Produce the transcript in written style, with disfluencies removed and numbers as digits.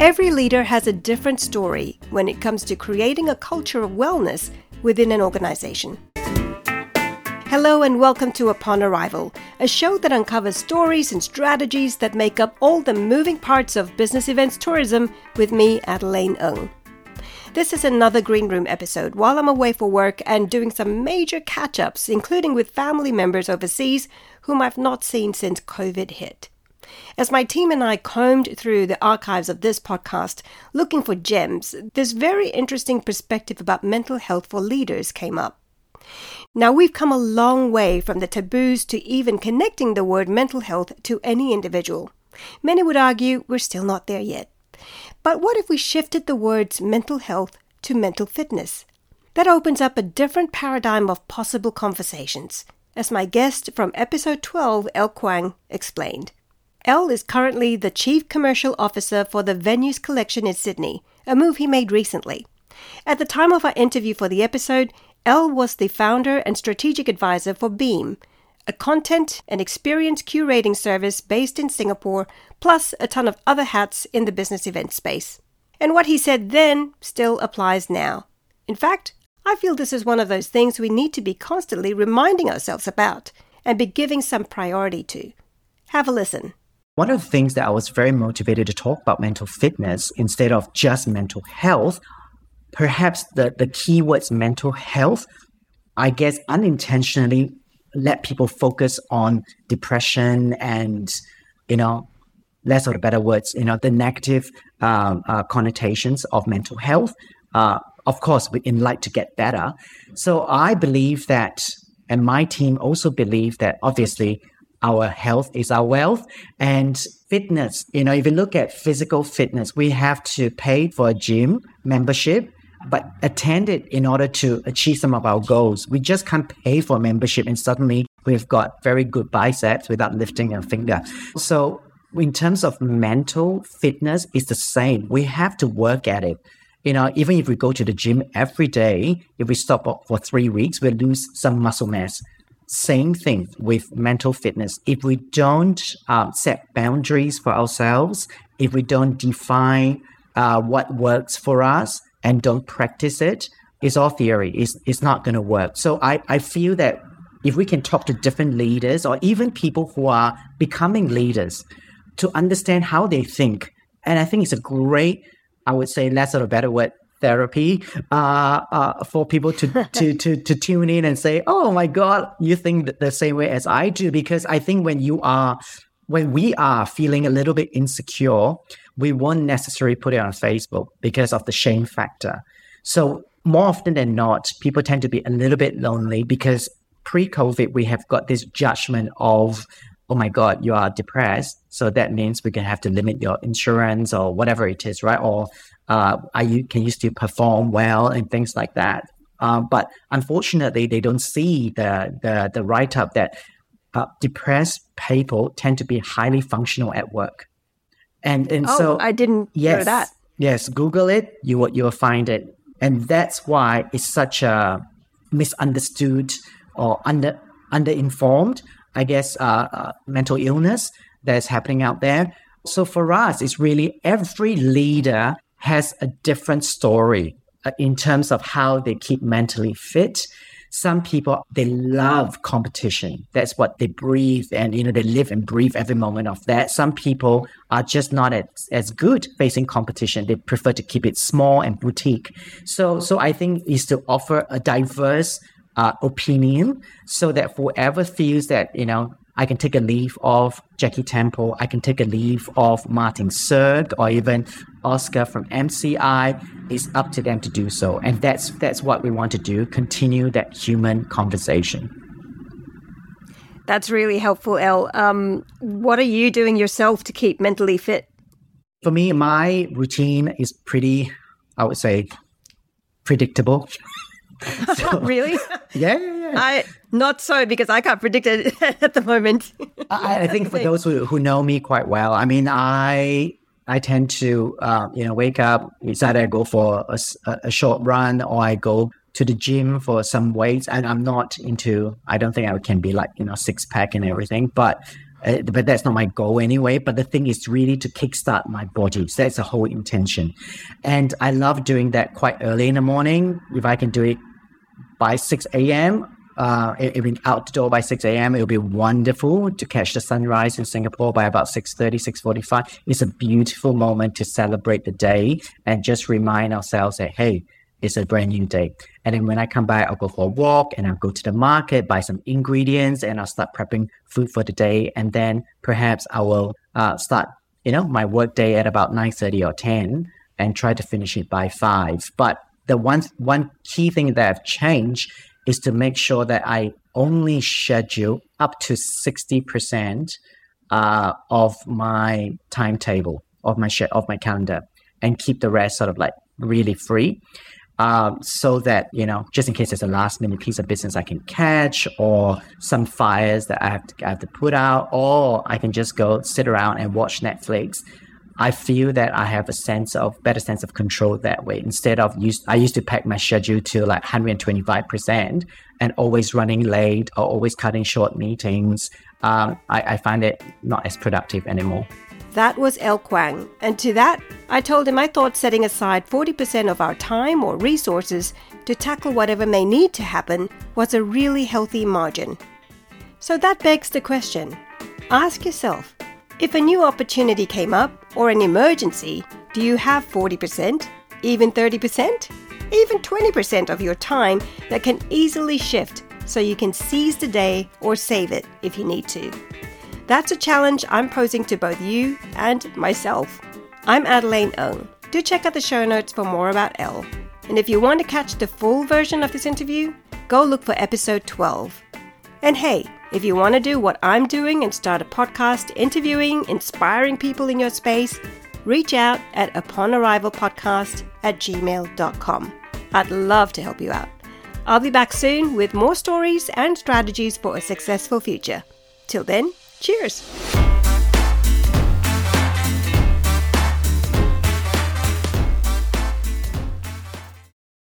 Every leader has a different story when it comes to creating a culture of wellness within an organization. Hello and welcome to Upon Arrival, a show that uncovers stories and strategies that make up all the moving parts of business events tourism with me, Adelaine. This is another Green Room episode while I'm away for work and doing some major catch-ups, including with family members overseas whom I've not seen since COVID hit. As my team and I combed through the archives of this podcast looking for gems, this very interesting perspective about mental health for leaders came up. Now, we've come a long way from the taboos to even connecting the word mental health to any individual. Many would argue we're still not there yet. But what if we shifted the words mental health to mental fitness? That opens up a different paradigm of possible conversations, as my guest from episode 12, El Kwang, explained. El is currently the Chief Commercial Officer for the Venues Collection in Sydney, a move he made recently. At the time of our interview for the episode, El was the founder and strategic advisor for Beam, a content and experience curating service based in Singapore, plus a ton of other hats in the business event space. And what he said then still applies now. In fact, I feel this is one of those things we need to be constantly reminding ourselves about and be giving some priority to. Have a listen. One of the things that I was very motivated to talk about mental fitness instead of just mental health, perhaps the keywords mental health, I guess unintentionally let people focus on depression and, less or the better words, the negative connotations of mental health. Of course, we're in light to get better. So I believe that, and my team also believe that obviously our health is our wealth, and fitness, if you look at physical fitness, we have to pay for a gym membership, but attend it in order to achieve some of our goals. We just can't pay for membership and suddenly we've got very good biceps without lifting a finger. So in terms of mental fitness, it's the same. We have to work at it. Even if we go to the gym every day, if we stop for 3 weeks, we'll lose some muscle mass. Same thing with mental fitness. If we don't set boundaries for ourselves, if we don't define what works for us, and don't practice it, it's all theory. It's not going to work. So I feel that if we can talk to different leaders or even people who are becoming leaders to understand how they think, and I think it's a great, I would say, less or a better word, therapy for people to tune in and say, oh my God, you think the same way as I do. Because I think when we are feeling a little bit insecure, we won't necessarily put it on Facebook because of the shame factor. So more often than not, people tend to be a little bit lonely because pre-COVID, we have got this judgment of, oh my God, you are depressed. So that means we can have to limit your insurance or whatever it is, right? Or can you still perform well and things like that. But unfortunately, they don't see the write-up that depressed people tend to be highly functional at work, so I didn't hear that. Yes, Google it. You'll find it, and that's why it's such a misunderstood or underinformed, I guess, mental illness that's happening out there. So for us, it's really every leader has a different story in terms of how they keep mentally fit. Some people, they love competition. That's what they breathe and, they live and breathe every moment of that. Some people are just not as good facing competition. They prefer to keep it small and boutique. So I think is to offer a diverse opinion so that whoever feels that, I can take a leave of Jackie Temple, I can take a leave of Martin Serg or even Oscar from MCI. It's up to them to do so. And that's what we want to do, continue that human conversation. That's really helpful, El. What are you doing yourself to keep mentally fit? For me, my routine is pretty, I would say, predictable. So, really? Yeah. Not so, because I can't predict it at the moment. I think for those who know me quite well, I mean, I tend to, wake up, it's either I go for a short run or I go to the gym for some weights. And I don't think I can be like, six pack and everything. But But that's not my goal anyway. But the thing is really to kickstart my body. So that's the whole intention. And I love doing that quite early in the morning. If I can do it by 6 a.m., if it's out the door by 6 a.m., it'll be wonderful to catch the sunrise in Singapore by about 6:30, 6:45. It's a beautiful moment to celebrate the day and just remind ourselves that, hey, it's a brand new day. And then when I come back, I'll go for a walk and I'll go to the market, buy some ingredients, and I'll start prepping food for the day. And then perhaps I will start, my work day at about 9:30 or 10 and try to finish it by 5. But the one key thing that I've changed is to make sure that I only schedule up to 60% of my timetable, of my calendar, and keep the rest sort of like really free. So that, just in case there's a last minute piece of business I can catch, or some fires that I have to put out, or I can just go sit around and watch Netflix. I feel that I have a better sense of control that way. I used to pack my schedule to like 125% and always running late or always cutting short meetings. I find it not as productive anymore. That was El Kwang, and to that, I told him I thought setting aside 40% of our time or resources to tackle whatever may need to happen was a really healthy margin. So that begs the question, ask yourself, if a new opportunity came up or an emergency, do you have 40%, even 30%, even 20% of your time that can easily shift so you can seize the day or save it if you need to? That's a challenge I'm posing to both you and myself. I'm Adelaine Ong. Do check out the show notes for more about Elle. And if you want to catch the full version of this interview, go look for episode 12. And hey, if you want to do what I'm doing and start a podcast interviewing, inspiring people in your space, reach out at uponarrivalpodcast@gmail.com. I'd love to help you out. I'll be back soon with more stories and strategies for a successful future. Till then, cheers!